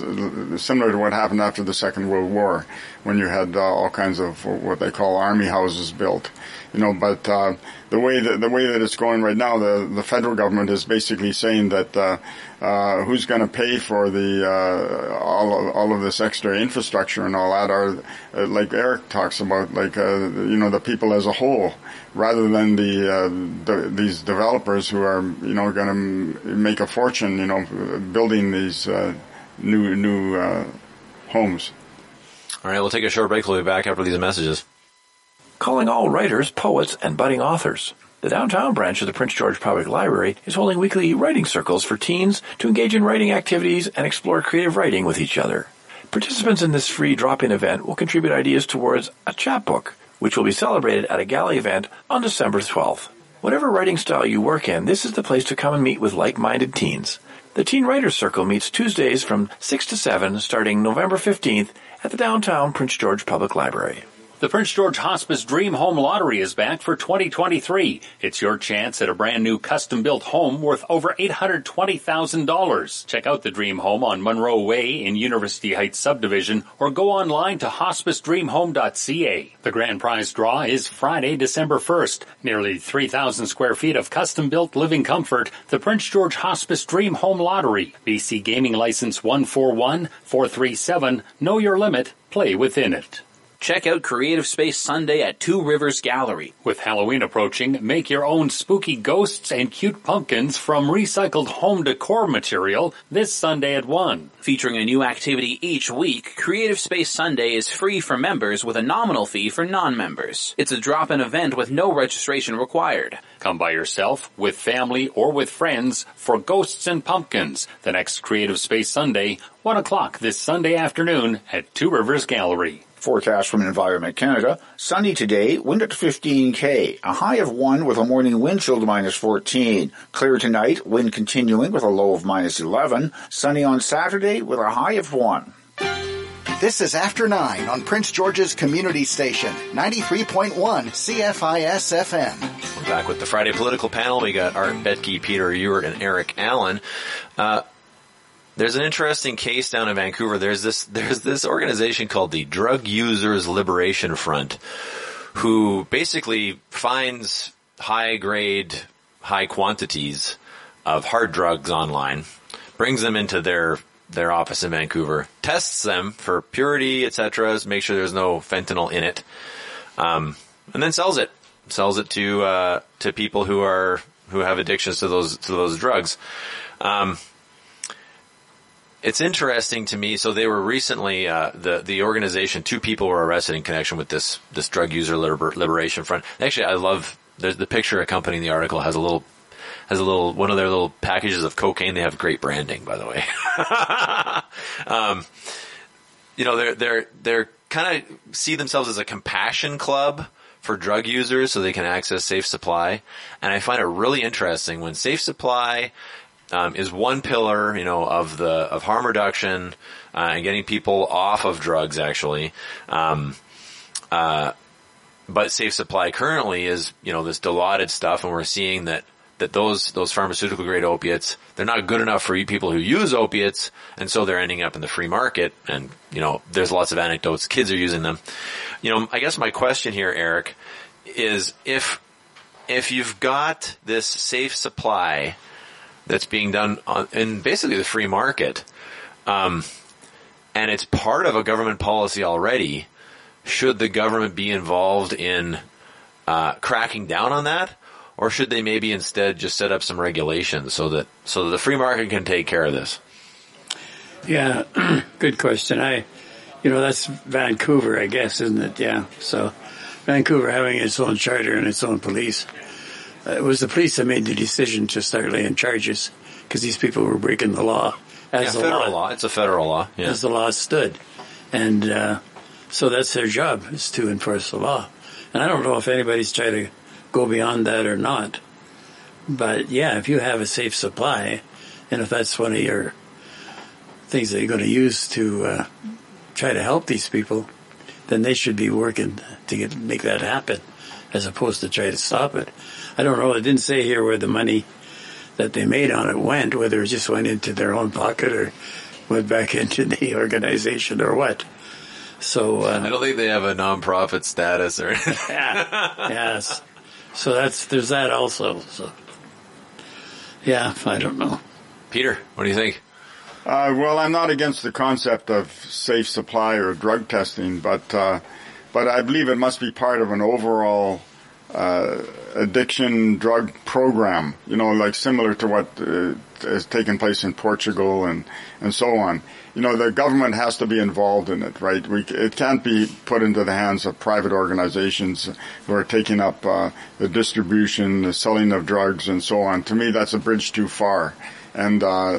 similar to what happened after the Second World War, when you had uh, all kinds of what they call army houses built, you know. But uh, the way that the way that it's going right now, the the federal government is basically saying that uh, uh, who's going to pay for the uh, all of, all of this extra infrastructure and all that are uh, like Eric talks about, like uh, you know the people. As a whole, rather than the, uh, the these developers who are you know going to m- make a fortune, you know, building these uh, new new uh, homes. All right, we'll take a short break. We'll be back after these messages. Calling all writers, poets, and budding authors. The downtown branch of the Prince George Public Library is holding weekly writing circles for teens to engage in writing activities and explore creative writing with each other. Participants in this free drop-in event will contribute ideas towards a chapbook, which will be celebrated at a galley event on December twelfth. Whatever writing style you work in, this is the place to come and meet with like-minded teens. The Teen Writers Circle meets Tuesdays from six to seven, starting November fifteenth at the downtown Prince George Public Library. The Prince George Hospice Dream Home Lottery is back for twenty twenty-three. It's your chance at a brand new custom-built home worth over eight hundred twenty thousand dollars. Check out the Dream Home on Monroe Way in University Heights Subdivision or go online to hospice dream home dot c a. The grand prize draw is Friday, December first. Nearly three thousand square feet of custom-built living comfort, the Prince George Hospice Dream Home Lottery. B C Gaming License one four one four three seven. Know your limit. Play within it. Check out Creative Space Sunday at Two Rivers Gallery. With Halloween approaching, make your own spooky ghosts and cute pumpkins from recycled home decor material this Sunday at one. Featuring a new activity each week, Creative Space Sunday is free for members with a nominal fee for non-members. It's a drop-in event with no registration required. Come by yourself, with family, or with friends for Ghosts and Pumpkins, the next Creative Space Sunday, one o'clock this Sunday afternoon at Two Rivers Gallery. Forecast from Environment Canada. Sunny today, wind at fifteen kilometers, a high of one with a morning wind chill to minus fourteen. Clear tonight, wind continuing with a low of minus eleven. Sunny on Saturday with a high of one. This is After nine on Prince George's Community Station, ninety-three point one C F I S F M. We're back with the Friday Political Panel. We got Art Betke, Peter Ewart, and Eric Allen. Uh, There's an interesting case down in Vancouver. There's this there's this organization called the Drug Users Liberation Front, who basically finds high grade, high quantities of hard drugs online, brings them into their their office in Vancouver, tests them for purity, et cetera, to make sure there's no fentanyl in it, um, and then sells it sells it to uh, to people who are who have addictions to those to those drugs. Um, It's interesting to me. So they were recently, uh, the, the organization, two people were arrested in connection with this, this drug user liber- liberation front. Actually, I love, there's the picture accompanying the article has a little, has a little, one of their little packages of cocaine. They have great branding, by the way. um, you know, they're, they're, they're kind of see themselves as a compassion club for drug users so they can access Safe Supply. And I find it really interesting when Safe Supply, Um, is one pillar, you know, of the of harm reduction uh, and getting people off of drugs. Actually, um, uh, but Safe Supply currently is, you know, this Dilaudid stuff, and we're seeing that that those those pharmaceutical grade opiates, they're not good enough for people who use opiates, and so they're ending up in the free market. And you know, there's lots of anecdotes; kids are using them. You know, I guess my question here, Eric, is if if you've got this Safe Supply that's being done on, in basically the free market, um, and it's part of a government policy already, should the government be involved in uh, cracking down on that, or should they maybe instead just set up some regulations so that so that the free market can take care of this? Yeah, good question. I, you know, that's Vancouver, I guess, isn't it? Yeah. So Vancouver having its own charter and its own police. It was the police that made the decision to start laying charges because these people were breaking the law. As yeah, federal the law, law. It's a federal law. Yeah. As the law stood. And uh, so that's their job, is to enforce the law. And I don't know if anybody's trying to go beyond that or not. But, yeah, if you have a Safe Supply, and if that's one of your things that you're going to use to uh, try to help these people, then they should be working to get, make that happen, as opposed to try to stop it. I don't know. It didn't say here where the money that they made on it went, whether it just went into their own pocket or went back into the organization or what. So uh, I don't think they have a non-profit status or anything. Yeah, yes. So that's there's that also. So yeah, I don't know. Peter, what do you think? Uh, well, I'm not against the concept of Safe Supply or drug testing, but uh, but I believe it must be part of an overall Uh, addiction drug program, you know, like similar to what uh, has taken place in Portugal and, and so on. You know, the government has to be involved in it, right? We, it can't be put into the hands of private organizations who are taking up uh, the distribution, the selling of drugs and so on. To me, that's a bridge too far. And uh,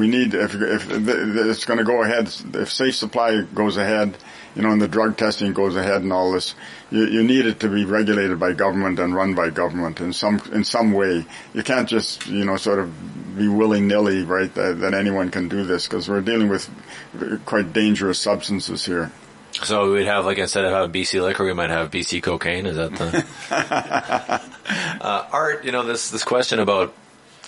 we need, if, if it's going to go ahead, if Safe Supply goes ahead, you know, and the drug testing goes ahead and all this, you, you need it to be regulated by government and run by government in some in some way. You can't just, you know, sort of be willy-nilly, right, that, that anyone can do this, because we're dealing with quite dangerous substances here. So we'd have, like, instead of having B C liquor, we might have B C cocaine. Is that the uh, Art? You know, this this question about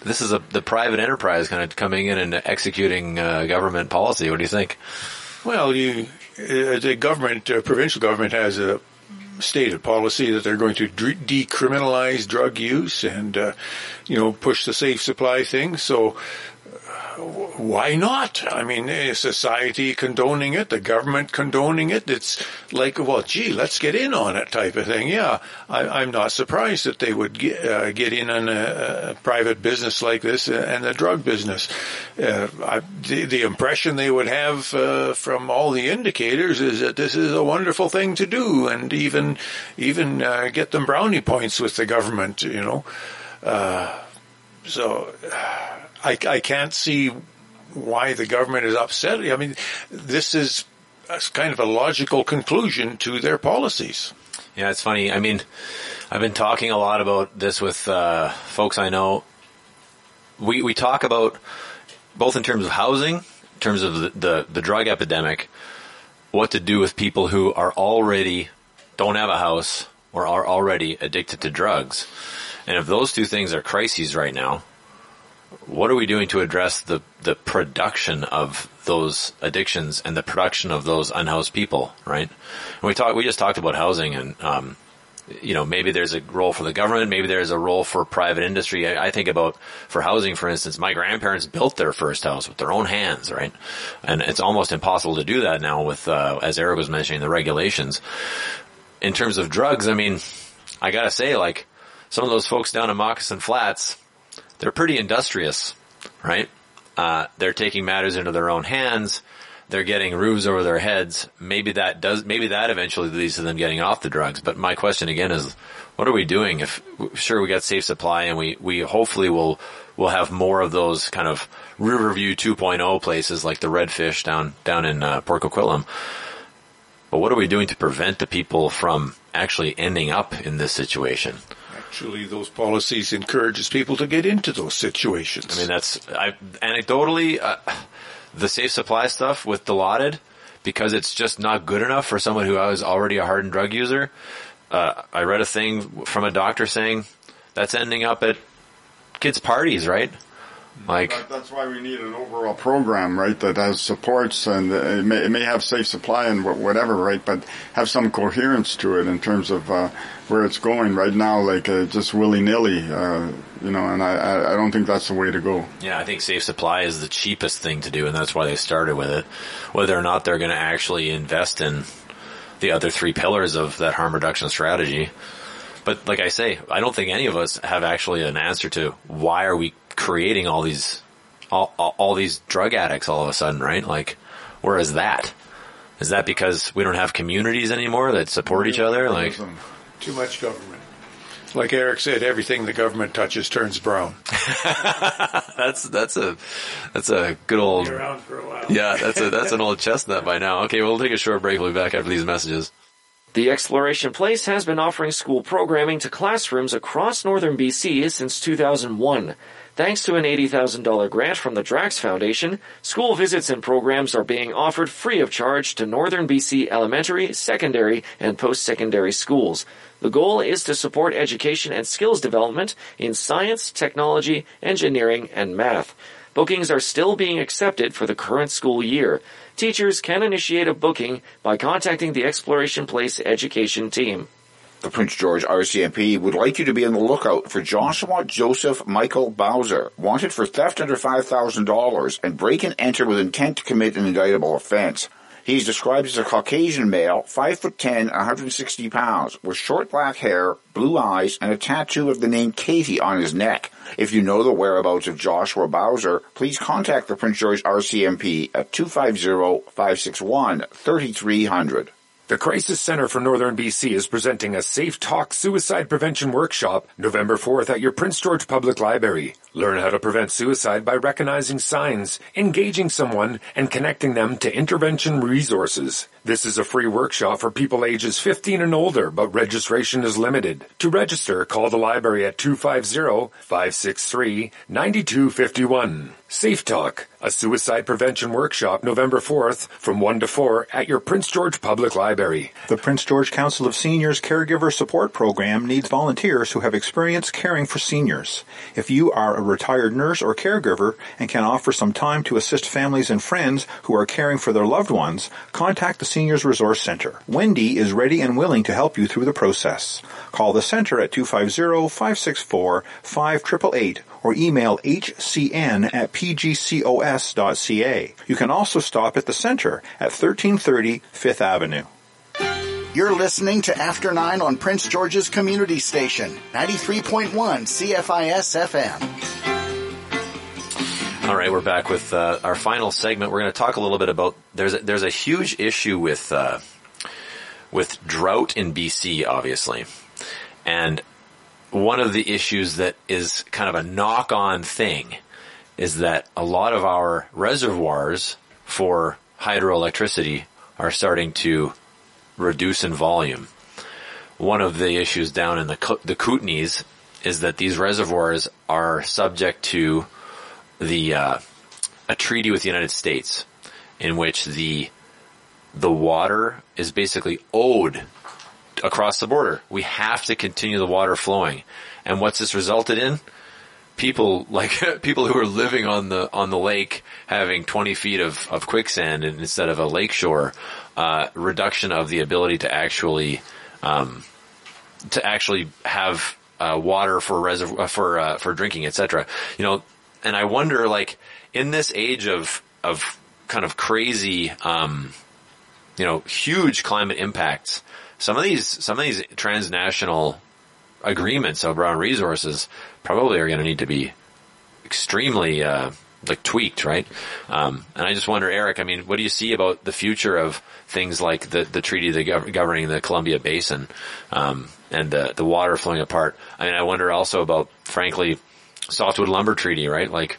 this is a the private enterprise kind of coming in and executing uh, government policy. What do you think? Well, you uh, the government, uh, provincial government, has a stated policy that they're going to de- decriminalize drug use and uh, you know push the safe supply thing. So. Why not? I mean, society condoning it, the government condoning it. It's like, well, gee, let's get in on it type of thing. Yeah, I, I'm not surprised that they would get, uh, get in on a, a private business like this and the drug business. Uh, I, the, the impression they would have uh, from all the indicators is that this is a wonderful thing to do, and even even uh, get them brownie points with the government, you know. Uh, so... Uh, I, I can't see why the government is upset. I mean, this is kind of a logical conclusion to their policies. Yeah, it's funny. I mean, I've been talking a lot about this with uh, folks I know. We we talk about, both in terms of housing, in terms of the, the, the drug epidemic, what to do with people who are already, don't have a house, or are already addicted to drugs. And if those two things are crises right now, what are we doing to address the, the production of those addictions and the production of those unhoused people, right? And we talked, we just talked about housing and, um, you know, maybe there's a role for the government, maybe there's a role for private industry. I, I think about for housing, for instance, my grandparents built their first house with their own hands, right? And it's almost impossible to do that now with, uh, as Eric was mentioning, the regulations. In terms of drugs, I mean, I gotta say, like, some of those folks down in Moccasin Flats, they're pretty industrious, right? Uh, they're taking matters into their own hands. They're getting roofs over their heads. Maybe that does, maybe that eventually leads to them getting off the drugs. But my question again is, what are we doing? If sure, we got safe supply and we, we hopefully will, will have more of those kind of Riverview two point oh places like the Redfish down, down in uh, Port Coquitlam. But what are we doing to prevent the people from actually ending up in this situation? Actually, those policies encourages people to get into those situations. I mean, that's I, anecdotally uh, the safe supply stuff with Dilaudid, because it's just not good enough for someone who is already a hardened drug user. Uh, I read a thing from a doctor saying that's ending up at kids' parties, right? Like that, that's why we need an overall program, right? That has supports and it may, it may have safe supply and whatever, right? But have some coherence to it in terms of. Uh, where it's going right now, like uh, just willy-nilly, uh, you know, and I, I don't think that's the way to go. Yeah, I think safe supply is the cheapest thing to do, and that's why they started with it. Whether or not they're going to actually invest in the other three pillars of that harm reduction strategy. But like I say, I don't think any of us have actually an answer to why are we creating all these all, all, all these drug addicts all of a sudden, right? Like, where is that? Is that because we don't have communities anymore that support each other? Like... Too much government. Like Eric said, everything the government touches turns brown. that's that's a that's a good old. Be around for a while. Yeah, that's a that's an old chestnut by now. Okay, we'll take a short break. We'll be back after these messages. The Exploration Place has been offering school programming to classrooms across northern B C since two thousand one. Thanks to an eighty thousand dollars grant from the Drax Foundation, school visits and programs are being offered free of charge to northern B C elementary, secondary, and post-secondary schools. The goal is to support education and skills development in science, technology, engineering, and math. Bookings are still being accepted for the current school year. Teachers can initiate a booking by contacting the Exploration Place education team. The Prince George R C M P would like you to be on the lookout for Joshua Joseph Michael Bowser, wanted for theft under five thousand dollars and break and enter with intent to commit an indictable offense. He is described as a Caucasian male, five foot ten, one hundred sixty pounds, with short black hair, blue eyes, and a tattoo of the name Katie on his neck. If you know the whereabouts of Joshua Bowser, please contact the Prince George R C M P at two five zero, five six one, three three zero zero. The Crisis Center for Northern B C is presenting a Safe Talk Suicide Prevention Workshop November fourth at your Prince George Public Library. Learn how to prevent suicide by recognizing signs, engaging someone, and connecting them to intervention resources. This is a free workshop for people ages fifteen and older, but registration is limited. To register, call the library at two five zero, five six three, nine two five one. Safe Talk, a suicide prevention workshop November fourth from one to four at your Prince George Public Library. The Prince George Council of Seniors Caregiver Support Program needs volunteers who have experience caring for seniors. If you are a retired nurse or caregiver and can offer some time to assist families and friends who are caring for their loved ones, contact the Seniors Resource Center. Wendy is ready and willing to help you through the process. Call the center at two five zero, five six four, five eight eight eight or email h c n at p g c o s dot c a. You can also stop at the center at thirteen thirty Fifth Avenue. You're listening to After Nine on Prince George's Community Station, ninety-three point one C F I S F M. All right, we're back with uh, our final segment. We're going to talk a little bit about there's a, there's a huge issue with uh, with drought in B C, obviously, and one of the issues that is kind of a knock-on thing is that a lot of our reservoirs for hydroelectricity are starting to reduce in volume. One of the issues down in the the Kootenays is that these reservoirs are subject to the uh, a treaty with the United States in which the the water is basically owed across the border. We have to continue the water flowing, and what's this resulted in? People like people who are living on the on the lake having twenty feet of of quicksand instead of a lakeshore, uh, reduction of the ability to actually um, to actually have uh, water for reserv- for uh, for drinking, et cetera. You know. And I wonder, like, in this age of of kind of crazy, um, you know, huge climate impacts, some of these some of these transnational agreements around resources probably are going to need to be extremely uh, like tweaked, right? Um, and I just wonder, Eric, I mean, what do you see about the future of things like the the treaty the gov- governing the Columbia Basin um, and the the water flowing apart? I mean, I wonder also about, frankly, Softwood Lumber Treaty, right? Like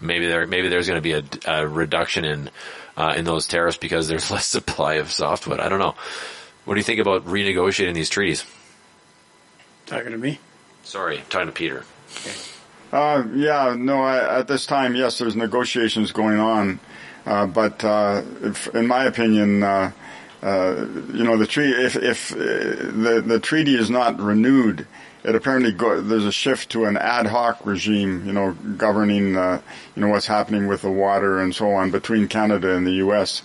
maybe there, maybe there's going to be a, a reduction in uh, in those tariffs because there's less supply of softwood. I don't know. What do you think about renegotiating these treaties? Talking to me? Sorry, talking to Peter. Okay. Uh, yeah, no. I, at this time, yes, there's negotiations going on, uh, but uh, if, in my opinion, uh, uh, you know, the treaty if if uh, the the treaty is not renewed. It apparently go, there's a shift to an ad hoc regime, you know, governing, uh, you know, what's happening with the water and so on between Canada and the U S.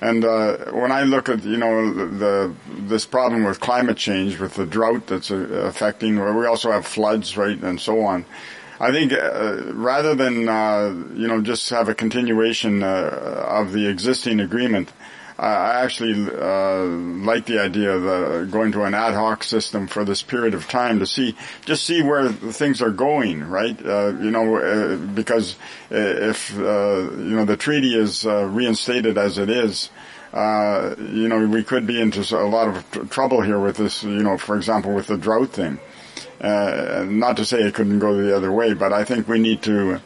And uh, when I look at, you know, the this problem with climate change, with the drought that's uh, affecting, we also have floods, right, and so on. I think uh, rather than, uh, you know, just have a continuation uh, of the existing agreement, I actually uh, like the idea of uh, going to an ad hoc system for this period of time to see, just see where things are going, right? Uh, you know, uh, because if, uh, you know, the treaty is uh, reinstated as it is, uh, you know, we could be into a lot of tr- trouble here with this, you know, for example, with the drought thing. Uh, not to say it couldn't go the other way, but I think we need to...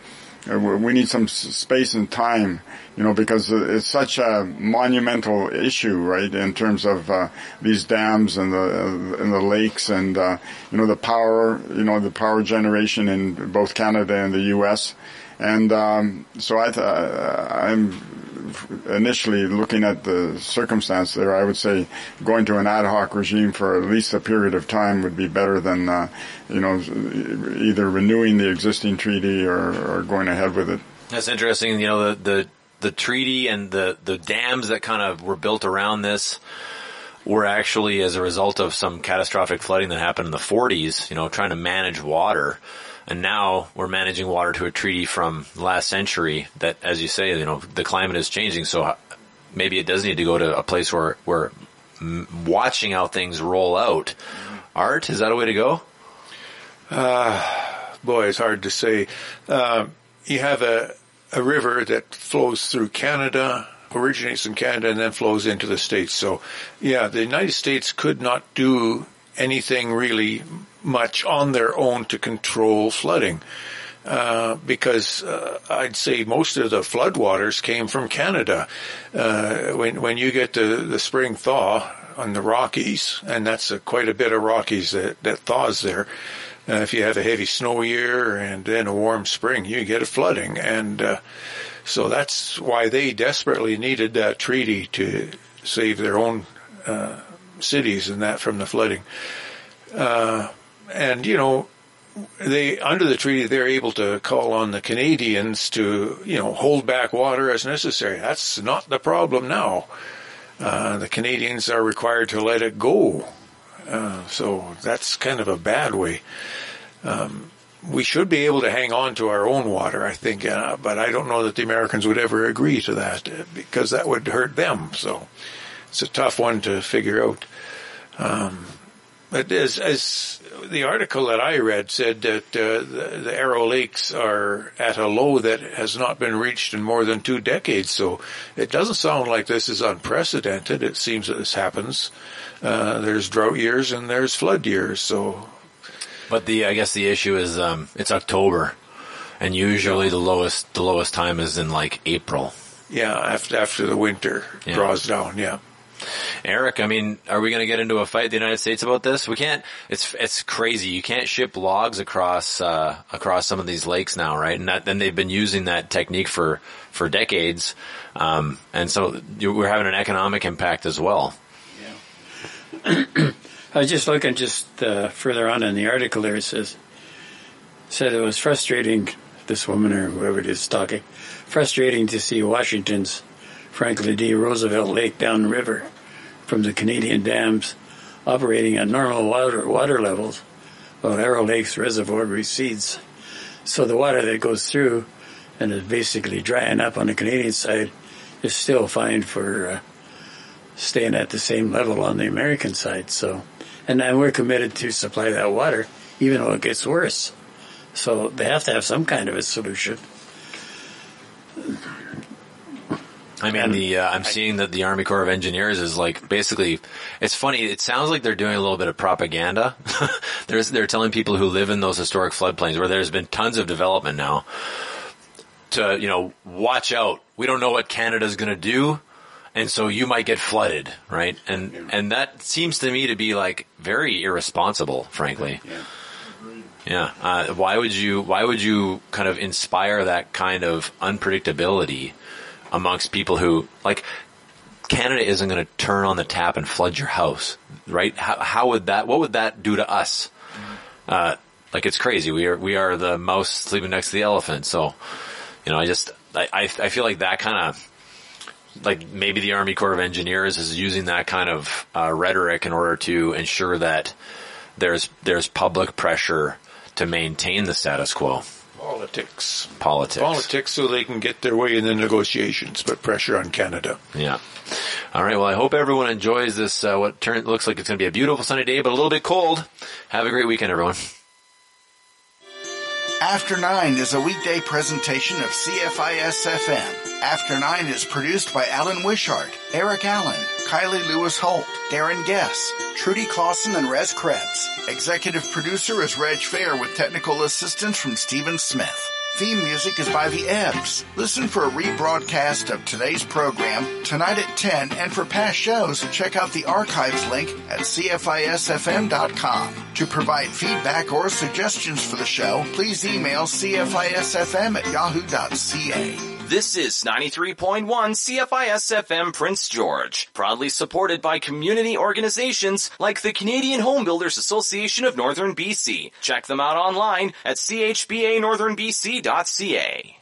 We need some space and time, you know, because it's such a monumental issue, right, in terms of uh, these dams and the and the lakes and, uh, you know, the power, you know, the power generation in both Canada and the U S. And um, so I th- I'm initially looking at the circumstance there. I would say going to an ad hoc regime for at least a period of time would be better than, uh, you know, either renewing the existing treaty or, or going ahead with it. That's interesting. You know, the, the, the treaty and the, the dams that kind of were built around this were actually as a result of some catastrophic flooding that happened in the forties, you know, trying to manage water. And now we're managing water to a treaty from last century that, as you say, you know, the climate is changing. So maybe it does need to go to a place where we're watching how things roll out. Art, is that a way to go? Uh, boy, it's hard to say. Uh, you have a, a river that flows through Canada, originates in Canada, and then flows into the States. So, yeah, the United States could not do anything really much on their own to control flooding. uh, because uh, I'd say most of the floodwaters came from Canada. Uh, when when you get the, the spring thaw on the Rockies, and that's a, quite a bit of Rockies that, that thaws there, uh, if you have a heavy snow year and then a warm spring, you get a flooding. And uh, so that's why they desperately needed that treaty to save their own uh, cities and that from the flooding. Uh, and, you know, they, under the treaty, they're able to call on the Canadians to, you know, hold back water as necessary. That's not the problem now. Uh, the Canadians are required to let it go. Uh, so that's kind of a bad way. Um, we should be able to hang on to our own water, I think, uh, but I don't know that the Americans would ever agree to that because that would hurt them. So it's a tough one to figure out. Um, But as, as the article that I read said that uh, the, the Arrow Lakes are at a low that has not been reached in more than two decades. So it doesn't sound like this is unprecedented. It seems that this happens. Uh, there's drought years and there's flood years. So, but the I guess the issue is um, it's October, and usually the lowest the lowest time is in like April. Yeah, after after the winter yeah. draws down. Yeah. Eric, I mean, are we going to get into a fight in the United States about this? We can't. It's it's crazy. You can't ship logs across uh, across some of these lakes now, right? And that, and they've been using that technique for for decades, um, and so we're having an economic impact as well. Yeah. I was just looking just uh, further on in the article there. It says said it was frustrating. This woman or whoever it is talking, frustrating to see Washington's Franklin D. Roosevelt Lake downriver from the Canadian dams operating at normal water, water levels while Arrow Lake's reservoir recedes. So the water that goes through and is basically drying up on the Canadian side is still fine for uh, staying at the same level on the American side. So, and then we're committed to supply that water even though it gets worse. So they have to have some kind of a solution. I mean, the uh, I'm seeing that the Army Corps of Engineers is like basically. It's funny. It sounds like they're doing a little bit of propaganda. they're they're telling people who live in those historic floodplains where there's been tons of development now to, you know, watch out. We don't know what Canada's going to do, and so you might get flooded, right? And yeah. and that seems to me to be like very irresponsible, frankly. Yeah. Yeah. Uh, why would you? Why would you kind of inspire that kind of unpredictability amongst people who, like, Canada isn't going to turn on the tap and flood your house, right? How, how would that? What would that do to us? Uh, like, it's crazy. We are we are the mouse sleeping next to the elephant. So, you know, I just I I, I feel like that kind of, like, maybe the Army Corps of Engineers is using that kind of uh, rhetoric in order to ensure that there's there's public pressure to maintain the status quo. Politics. Politics. Politics so they can get their way in the negotiations, but pressure on Canada. Yeah. All right. Well, I hope everyone enjoys this, uh, what turn, looks like it's going to be a beautiful sunny day, but a little bit cold. Have a great weekend, everyone. After Nine is a weekday presentation of C F I S F M. After Nine is produced by Alan Wishart, Eric Allen, Kylie Lewis-Holt, Darren Guess, Trudy Clausen, and Rez Krebs. Executive producer is Reg Fair with technical assistance from Stephen Smith. Theme music is by The Ebbs. Listen for a rebroadcast of today's program tonight at ten, and for past shows, check out the archives link at C F I S F M dot com. To provide feedback or suggestions for the show, please email C F I S F M at yahoo dot c a. This is ninety-three point one C F I S F M Prince George, proudly supported by community organizations like the Canadian Home Builders Association of Northern B C. Check them out online at c h b a northern b c dot c a.